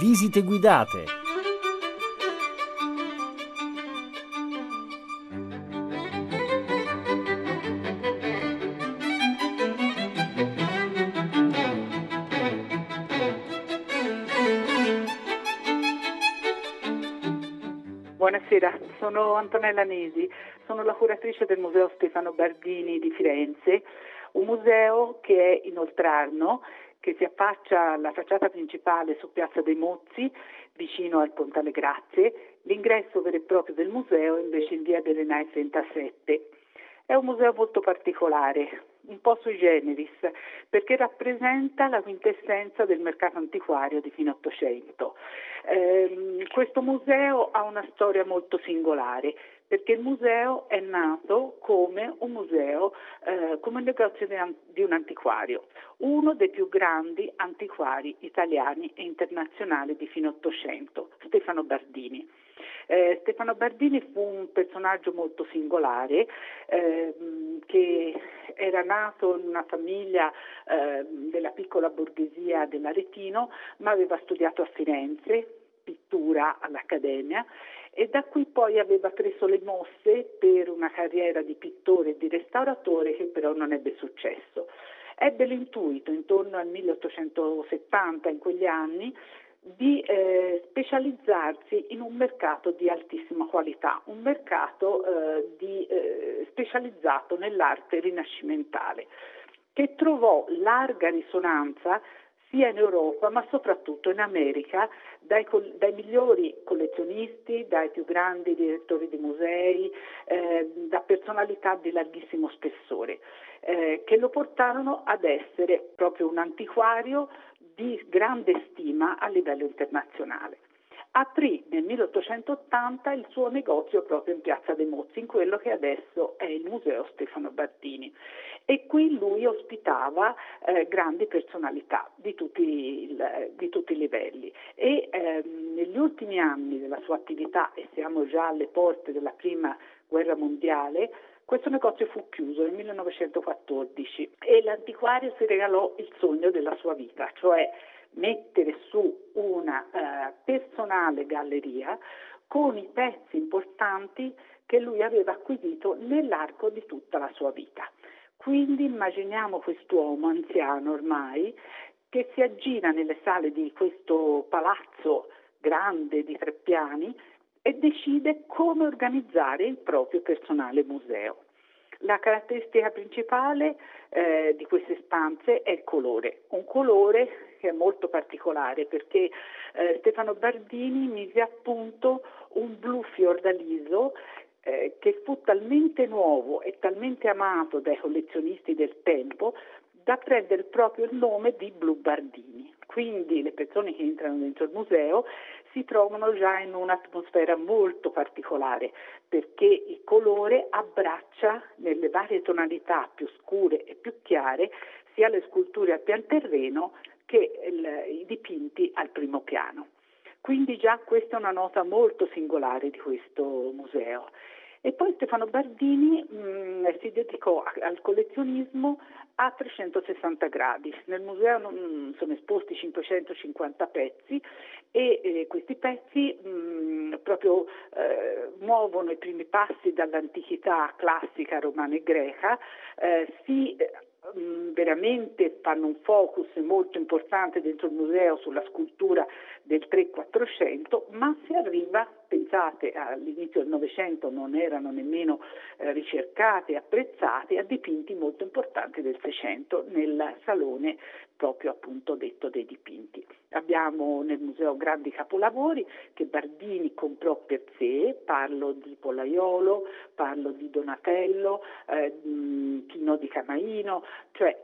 visite guidate. Buonasera, sono Antonella Nesi, sono la curatrice del Museo Stefano Bardini di Firenze, un museo che è in Oltrarno, che si affaccia alla facciata principale su Piazza dei Mozzi, vicino al Ponte alle Grazie. L'ingresso vero e proprio del museo è invece in via Berenai 37. È un museo molto particolare, un po' sui generis, perché rappresenta la quintessenza del mercato antiquario di fine Ottocento. Questo museo ha una storia molto singolare, perché il museo è nato come un museo, come un negozio di un antiquario, uno dei più grandi antiquari italiani e internazionali di fine Ottocento, Stefano Bardini. Stefano Bardini fu un personaggio molto singolare, che era nato in una famiglia della piccola borghesia dell'Aretino, ma aveva studiato a Firenze pittura all'Accademia, e da qui poi aveva preso le mosse per una carriera di pittore e di restauratore che però non ebbe successo. Ebbe l'intuito intorno al 1870, in quegli anni, di specializzarsi in un mercato di altissima qualità, un mercato specializzato nell'arte rinascimentale, che trovò larga risonanza sia in Europa ma soprattutto in America dai migliori collezionisti, dai più grandi direttori di musei, da personalità di larghissimo spessore, che lo portarono ad essere proprio un antiquario di grande stima a livello internazionale. Aprì nel 1880 il suo negozio proprio in Piazza dei Mozzi, in quello che adesso è il Museo Stefano Bardini, e qui lui ospitava grandi personalità di tutti i livelli, e negli ultimi anni della sua attività, e siamo già alle porte della prima guerra mondiale, questo negozio fu chiuso nel 1914 e l'antiquario si regalò il sogno della sua vita, cioè mettere su una personale galleria con i pezzi importanti che lui aveva acquisito nell'arco di tutta la sua vita. Quindi immaginiamo quest'uomo anziano ormai che si aggira nelle sale di questo palazzo grande di 3 piani e decide come organizzare il proprio personale museo. La caratteristica principale di queste stanze è il colore, un colore che è molto particolare perché Stefano Bardini mise a punto un blu fiordaliso che fu talmente nuovo e talmente amato dai collezionisti del tempo da prendere proprio il nome di Blu Bardini. Quindi le persone che entrano dentro il museo si trovano già in un'atmosfera molto particolare, perché il colore abbraccia nelle varie tonalità più scure e più chiare sia le sculture al pianterreno che i dipinti al primo piano. Quindi già questa è una nota molto singolare di questo museo. E poi Stefano Bardini si dedicò al collezionismo a 360 gradi. Nel museo sono esposti 550 pezzi e questi pezzi proprio muovono i primi passi dall'antichità classica romana e greca, veramente fanno un focus molto importante dentro il museo sulla scultura del 3-400, ma si arriva, pensate, all'inizio del Novecento non erano nemmeno ricercate e apprezzate, a dipinti molto importanti del 600 nel salone proprio appunto detto dei dipinti. Abbiamo nel museo grandi capolavori che Bardini comprò per sé, parlo di Pollaiolo, parlo di Donatello, Tino di Camaino, cioè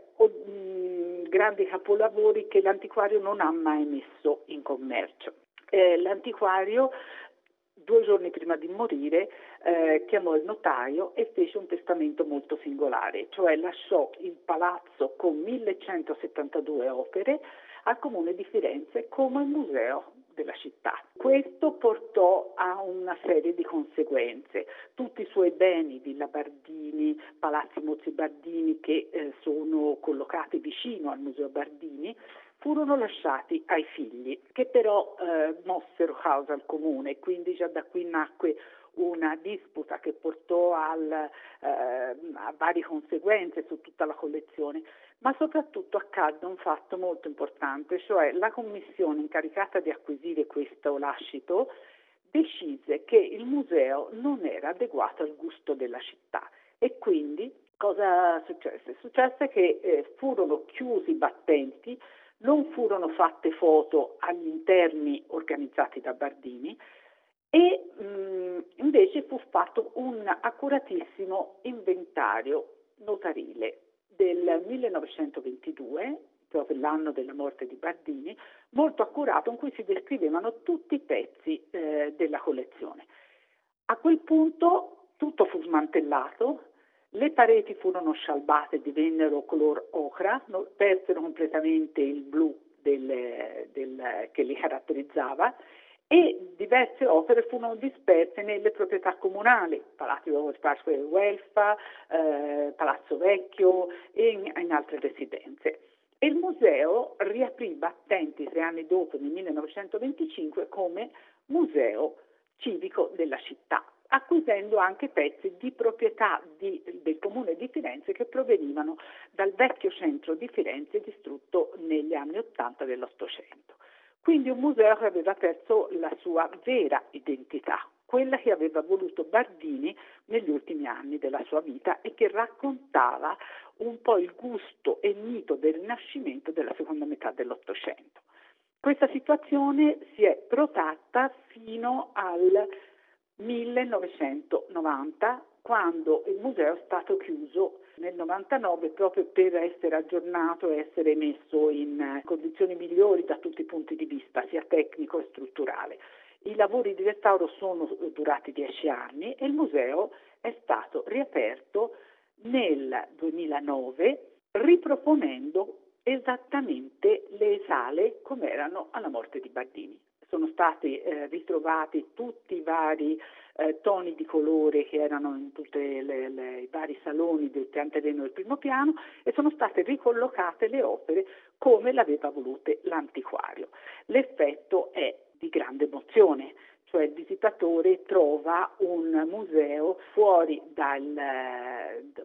grandi capolavori che l'antiquario non ha mai messo in commercio. L'antiquario 2 giorni prima di morire chiamò il notaio e fece un testamento molto singolare, cioè lasciò il palazzo con 1172 opere al Comune di Firenze come museo della città. Questo portò a una serie di conseguenze. Tutti i suoi beni, Villa Bardini, Palazzi Mozibardini, che sono collocati vicino al Museo Bardini, furono lasciati ai figli, che però mossero causa al comune. Quindi già da qui nacque una disputa che portò a varie conseguenze su tutta la collezione, ma soprattutto accadde un fatto molto importante, cioè la commissione incaricata di acquisire questo lascito decise che il museo non era adeguato al gusto della città e quindi cosa successe? Successe che furono chiusi i battenti, non furono fatte foto agli interni organizzati da Bardini, e invece fu fatto un accuratissimo inventario notarile del 1922, proprio l'anno della morte di Bardini, molto accurato, in cui si descrivevano tutti i pezzi della collezione. A quel punto tutto fu smantellato, le pareti furono scialbate, divennero color ocra, persero completamente il blu che li caratterizzava, e diverse opere furono disperse nelle proprietà comunali, Palazzo e Welfa, Palazzo Vecchio e in altre residenze. E il museo riaprì i battenti 3 anni dopo, nel 1925, come museo civico della città, acquisendo anche pezzi di proprietà del comune di Firenze che provenivano dal vecchio centro di Firenze distrutto negli anni 80 dell'Ottocento. Quindi un museo che aveva perso la sua vera identità, quella che aveva voluto Bardini negli ultimi anni della sua vita e che raccontava un po' il gusto e il mito del Rinascimento della seconda metà dell'Ottocento. Questa situazione si è protratta fino al 1990, quando il museo è stato chiuso nel 99 proprio per essere aggiornato e essere messo in condizioni migliori da tutti i punti di vista, sia tecnico che strutturale. I lavori di restauro sono durati 10 anni e il museo è stato riaperto nel 2009 riproponendo esattamente le sale come erano alla morte di Bardini. Sono stati ritrovati tutti i vari toni di colore che erano in tutti i vari saloni del pian terreno del primo piano e sono state ricollocate le opere come l'aveva volute l'antiquario. L'effetto è di grande emozione, cioè il visitatore trova un museo fuori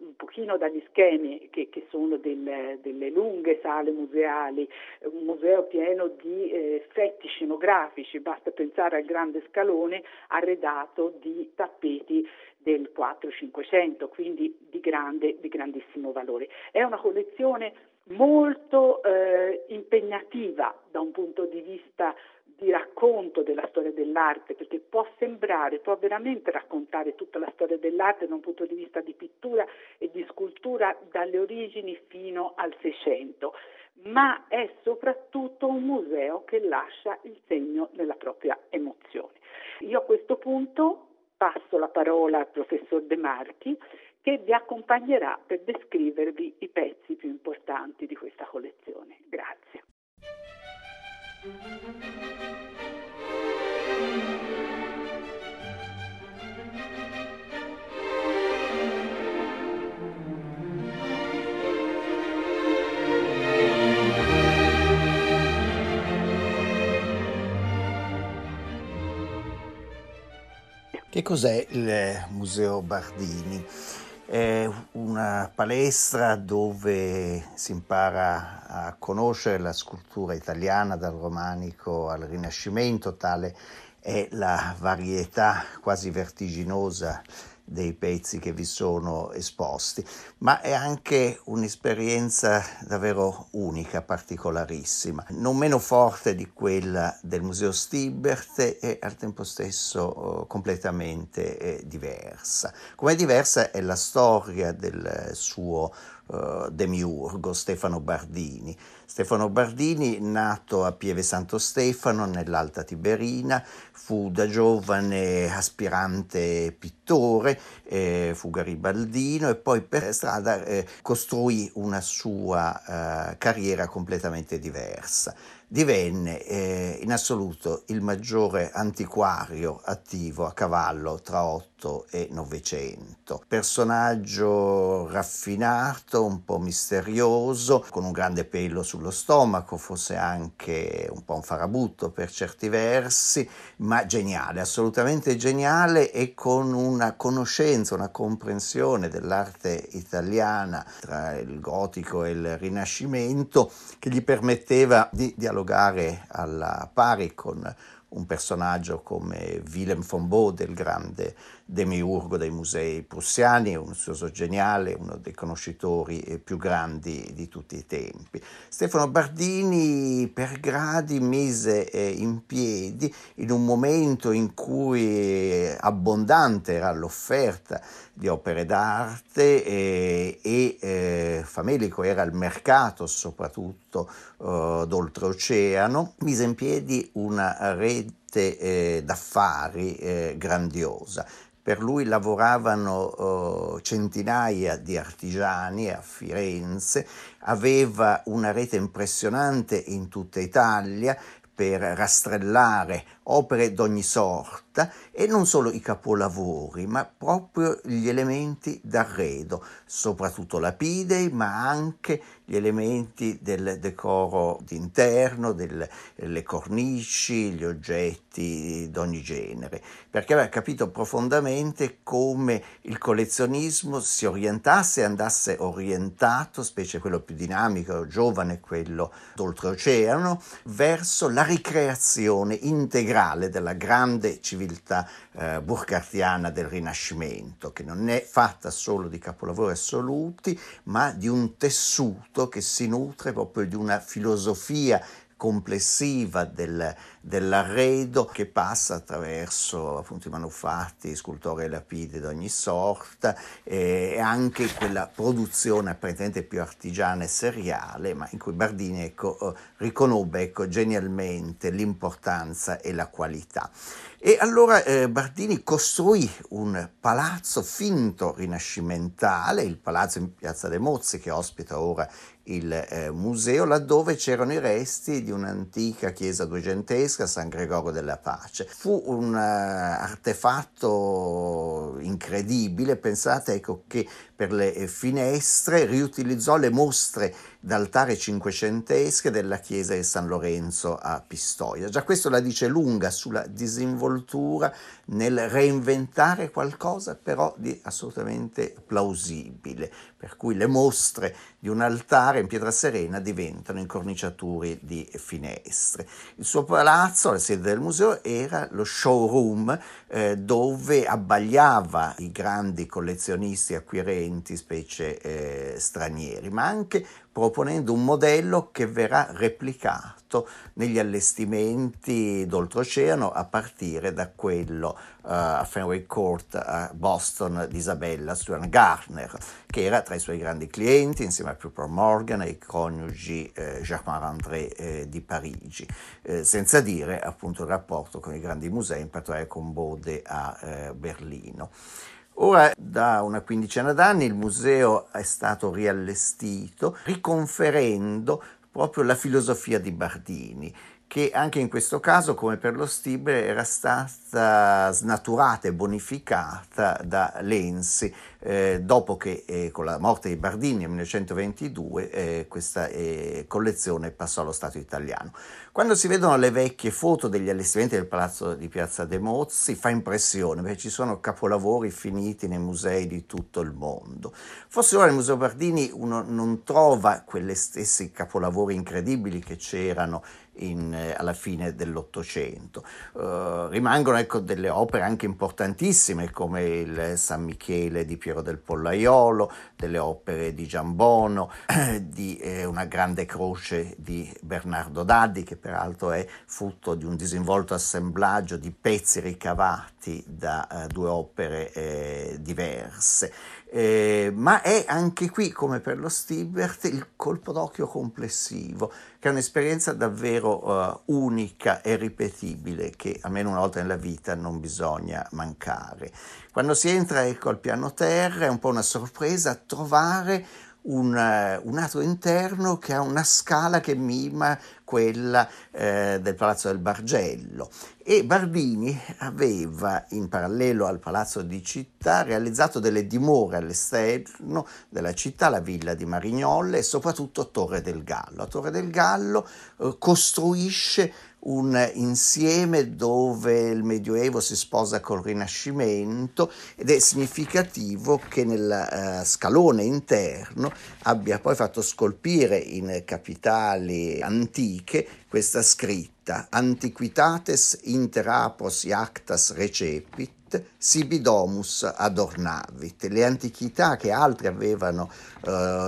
un pochino dagli schemi che sono delle lunghe sale museali, un museo pieno di effetti scenografici, basta pensare al grande scalone arredato di tappeti del 4-500, quindi di grandissimo valore. È una collezione molto impegnativa da un punto di vista di racconto della storia dell'arte, perché può veramente raccontare tutta la storia dell'arte da un punto di vista di pittura e di scultura dalle origini fino al Seicento, ma è soprattutto un museo che lascia il segno della propria emozione. Io a questo punto passo la parola al professor De Marchi, che vi accompagnerà per descrivervi i pezzi più importanti di questa collezione. Grazie. Che cos'è il Museo Bardini? È una palestra dove si impara a conoscere la scultura italiana dal Romanico al Rinascimento, tale è la varietà quasi vertiginosa dei pezzi che vi sono esposti, ma è anche un'esperienza davvero unica, particolarissima, non meno forte di quella del Museo Stibbert e al tempo stesso completamente diversa. Come diversa è la storia del suo demiurgo Stefano Bardini. Stefano Bardini, nato a Pieve Santo Stefano nell'Alta Tiberina, fu da giovane aspirante pittore, fu garibaldino e poi per strada costruì una sua carriera completamente diversa. divenne in assoluto il maggiore antiquario attivo a cavallo tra 8 e 900. Personaggio raffinato, un po' misterioso, con un grande pelo sullo stomaco, forse anche un po' un farabutto per certi versi, ma geniale, assolutamente geniale, e con una conoscenza, una comprensione dell'arte italiana tra il gotico e il rinascimento che gli permetteva di dialogare alla pari con un personaggio come Wilhelm von Bode, il grande demiurgo dei musei prussiani, un studioso geniale, uno dei conoscitori più grandi di tutti i tempi. Stefano Bardini per gradi mise in piedi, in un momento in cui abbondante era l'offerta di opere d'arte e famelico era il mercato, soprattutto d'oltreoceano, mise in piedi una rete d'affari grandiosa. Per lui lavoravano centinaia di artigiani a Firenze, aveva una rete impressionante in tutta Italia per rastrellare opere d'ogni sorta e non solo i capolavori, ma proprio gli elementi d'arredo, soprattutto lapidei, ma anche gli elementi del decoro d'interno, delle cornici, gli oggetti d'ogni genere, perché aveva capito profondamente come il collezionismo si orientasse e andasse orientato, specie quello più dinamico, giovane, quello d'oltreoceano, verso la ricreazione integrale della grande civiltà burcartiana del Rinascimento, che non è fatta solo di capolavori assoluti, ma di un tessuto che si nutre proprio di una filosofia complessiva dell'arredo che passa attraverso appunto i manufatti, scultori e lapidi d'ogni sorta, e anche quella produzione apparentemente più artigiana e seriale, ma in cui Bardini riconobbe genialmente l'importanza e la qualità. E allora Bardini costruì un palazzo finto rinascimentale, il palazzo in Piazza dei Mozzi, che ospita ora il museo, laddove c'erano i resti di un'antica chiesa duecentesca, San Gregorio della Pace. Fu un artefatto incredibile, pensate che per le finestre riutilizzò le mostre d'altare cinquecentesche della chiesa di San Lorenzo a Pistoia. Già questo la dice lunga sulla disinvoltura nel reinventare qualcosa però di assolutamente plausibile, per cui le mostre di un altare in pietra serena diventano incorniciature di finestre. Il suo palazzo, la sede del museo, era lo showroom dove abbagliava i grandi collezionisti acquirenti, specie stranieri, ma anche proponendo un modello che verrà replicato negli allestimenti d'oltreoceano a partire da quello a Fenway Court a Boston di Isabella Stewart Gardner, che era tra i suoi grandi clienti insieme a J.P. Morgan e ai coniugi Germain André di Parigi, senza dire appunto il rapporto con i grandi musei, in particolare con Bode a Berlino. Ora, da una quindicina d'anni, il museo è stato riallestito, riconferendo proprio la filosofia di Bardini, che anche in questo caso, come per lo Stibbert, era stata snaturata e bonificata da Lenzi, dopo che con la morte di Bardini nel 1922 questa collezione passò allo Stato italiano. Quando si vedono le vecchie foto degli allestimenti del palazzo di Piazza dei Mozzi fa impressione, perché ci sono capolavori finiti nei musei di tutto il mondo. Forse ora nel Museo Bardini uno non trova quegli stessi capolavori incredibili che c'erano alla fine dell'Ottocento. Rimangono delle opere anche importantissime come il San Michele di Piero del Pollaiolo, delle opere di Giambono, di una grande croce di Bernardo Daddi, che peraltro è frutto di un disinvolto assemblaggio di pezzi ricavati da due opere diverse. Ma è anche qui, come per lo Stibbert, il colpo d'occhio complessivo, che è un'esperienza davvero unica e ripetibile, che almeno una volta nella vita non bisogna mancare. Quando si entra al piano terra è un po' una sorpresa trovare un atrio interno che ha una scala che mima quella del Palazzo del Bargello, e Bardini aveva, in parallelo al Palazzo di Città, realizzato delle dimore all'esterno della città, la villa di Marignolle e soprattutto Torre del Gallo. A Torre del Gallo costruisce un insieme dove il Medioevo si sposa col Rinascimento, ed è significativo che nel scalone interno abbia poi fatto scolpire in capitali antiche questa scritta: Antiquitates inter apos iactas recepit, sibi domus adornavit. Le antichità che altri avevano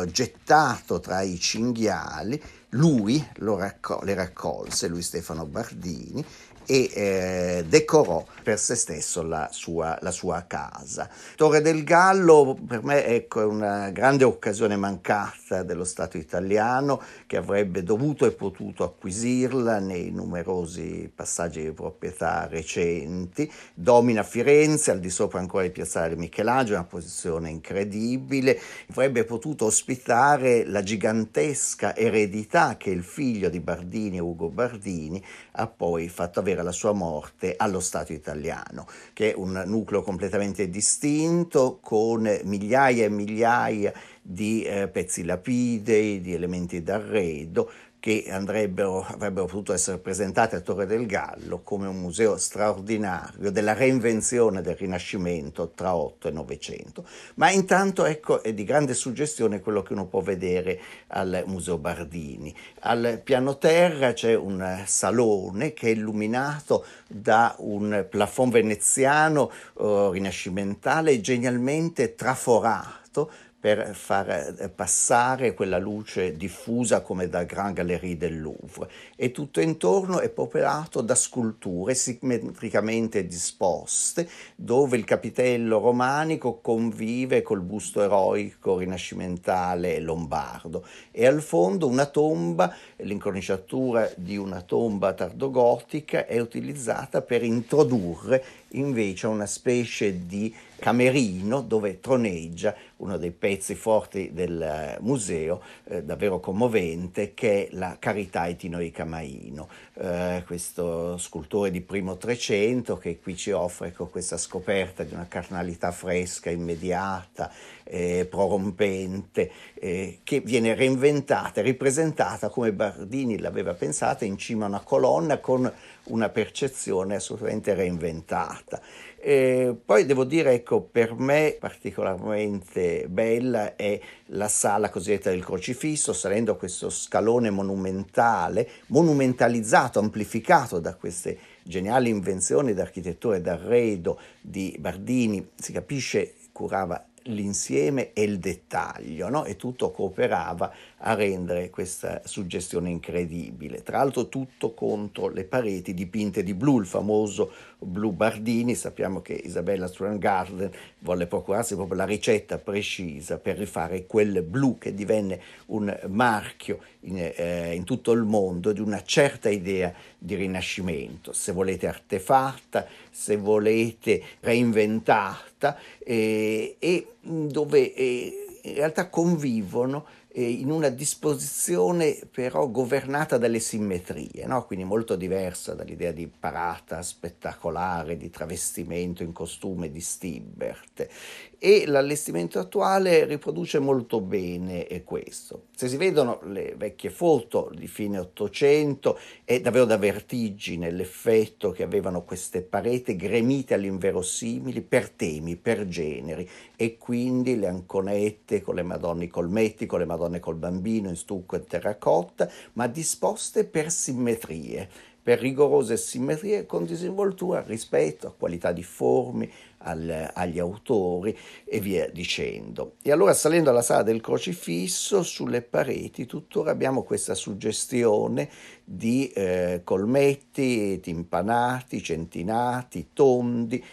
gettato tra i cinghiali, lui le raccolse, lui Stefano Bardini, e decorò per se stesso la sua casa. Torre del Gallo per me, ecco, è una grande occasione mancata dello Stato italiano, che avrebbe dovuto e potuto acquisirla nei numerosi passaggi di proprietà recenti. Domina Firenze, al di sopra ancora il piazzale Michelangelo, una posizione incredibile. Avrebbe potuto ospitare la gigantesca eredità che il figlio di Bardini, Ugo Bardini, ha poi fatto avere alla sua morte allo Stato italiano, che è un nucleo completamente distinto, con migliaia e migliaia di pezzi lapidei, di elementi d'arredo, che avrebbero potuto essere presentati a Torre del Gallo come un museo straordinario della reinvenzione del Rinascimento tra 8 e 900. Ma intanto, ecco, è di grande suggestione quello che uno può vedere al Museo Bardini. Al piano terra c'è un salone che è illuminato da un plafond veneziano rinascimentale, genialmente traforato, per far passare quella luce diffusa come da Grand Galerie del Louvre, e tutto intorno è popolato da sculture simmetricamente disposte, dove il capitello romanico convive col busto eroico rinascimentale lombardo, e al fondo una tomba, l'incorniciatura di una tomba tardogotica è utilizzata per introdurre invece una specie di camerino dove troneggia uno dei pezzi forti del museo, davvero commovente, che è la Carità di Tino di Camaino, questo scultore di primo Trecento che qui ci offre, ecco, questa scoperta di una carnalità fresca, immediata, prorompente, che viene reinventata e ripresentata come Bardini l'aveva pensata, in cima a una colonna, con una percezione assolutamente reinventata. Poi devo dire, ecco, per me particolarmente bella è la sala cosiddetta del Crocifisso, salendo a questo scalone monumentale, monumentalizzato, amplificato da queste geniali invenzioni d'architettura e d'arredo di Bardini. Si capisce, curava l'insieme e il dettaglio, no? E tutto cooperava a rendere questa suggestione incredibile. Tra l'altro tutto contro le pareti dipinte di blu, il famoso blu Bardini. Sappiamo che Isabella Stewart Gardner volle procurarsi proprio la ricetta precisa per rifare quel blu, che divenne un marchio in tutto il mondo di una certa idea di Rinascimento, se volete artefatta, se volete reinventata, e dove in realtà convivono in una disposizione però governata dalle simmetrie, no? Quindi molto diversa dall'idea di parata spettacolare, di travestimento in costume di Stibbert, e l'allestimento attuale riproduce molto bene questo. Se si vedono le vecchie foto di fine Ottocento, è davvero da vertigine l'effetto che avevano queste pareti gremite all'inverosimile per temi, per generi, e quindi le anconette con le Madonne Colmetti, con le Madonne col Bambino in stucco e terracotta, ma disposte per simmetrie, per rigorose simmetrie, con disinvoltura rispetto a qualità di forme, agli autori e via dicendo. E allora, salendo alla sala del Crocifisso, sulle pareti tuttora abbiamo questa suggestione di colmetti, timpanati, centinati, tondi,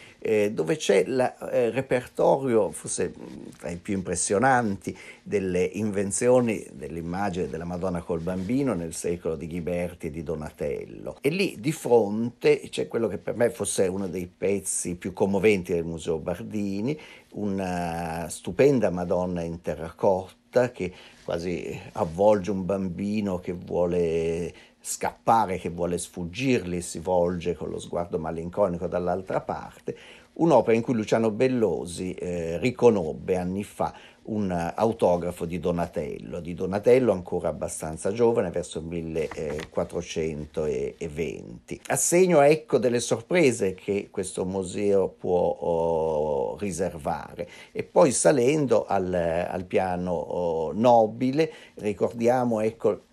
dove c'è il repertorio, forse tra i più impressionanti, delle invenzioni dell'immagine della Madonna col Bambino nel secolo di Ghiberti e di Donatello. E lì di fronte c'è quello che per me fosse uno dei pezzi più commoventi del Museo Bardini, una stupenda Madonna in terracotta, fitta che quasi avvolge un bambino che vuole scappare, che vuole sfuggirgli, si volge con lo sguardo malinconico dall'altra parte, un'opera in cui Luciano Bellosi riconobbe anni fa un autografo di Donatello ancora abbastanza giovane, verso il 1420. A segno, ecco, delle sorprese che questo museo può riservare. E poi, salendo al piano nobile, ricordiamo, ecco,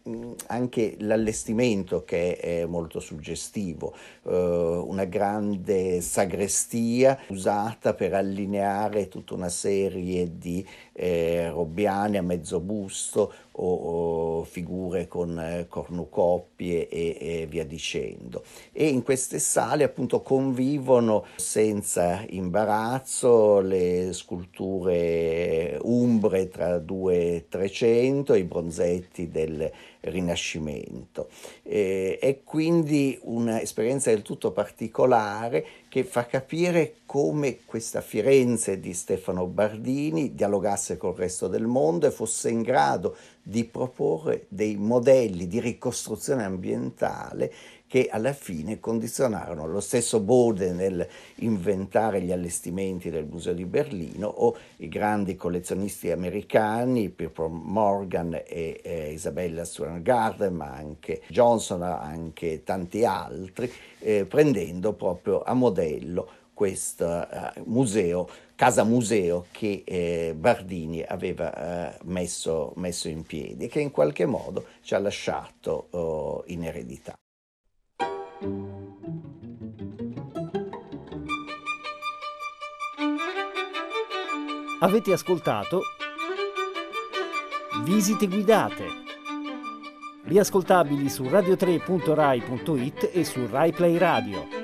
anche l'allestimento che è molto suggestivo, una grande sagrestia usata per allineare tutta una serie di robbiane a mezzo busto o figure con cornucoppie e via dicendo. E in queste sale appunto convivono senza imbarazzo le sculture umbre tra 200 e 300, i bronzetti del Rinascimento. È quindi un'esperienza del tutto particolare che fa capire come questa Firenze di Stefano Bardini dialogasse col resto del mondo e fosse in grado di proporre dei modelli di ricostruzione ambientale che alla fine condizionarono lo stesso Bode nel inventare gli allestimenti del Museo di Berlino, o i grandi collezionisti americani, J.P. Morgan e Isabella Stewart Gardner, ma anche Johnson, anche tanti altri, prendendo proprio a modello questo museo, casa museo che Bardini aveva messo in piedi e che in qualche modo ci ha lasciato in eredità. Avete ascoltato Visite guidate, riascoltabili su radio3.rai.it e su Rai Play Radio.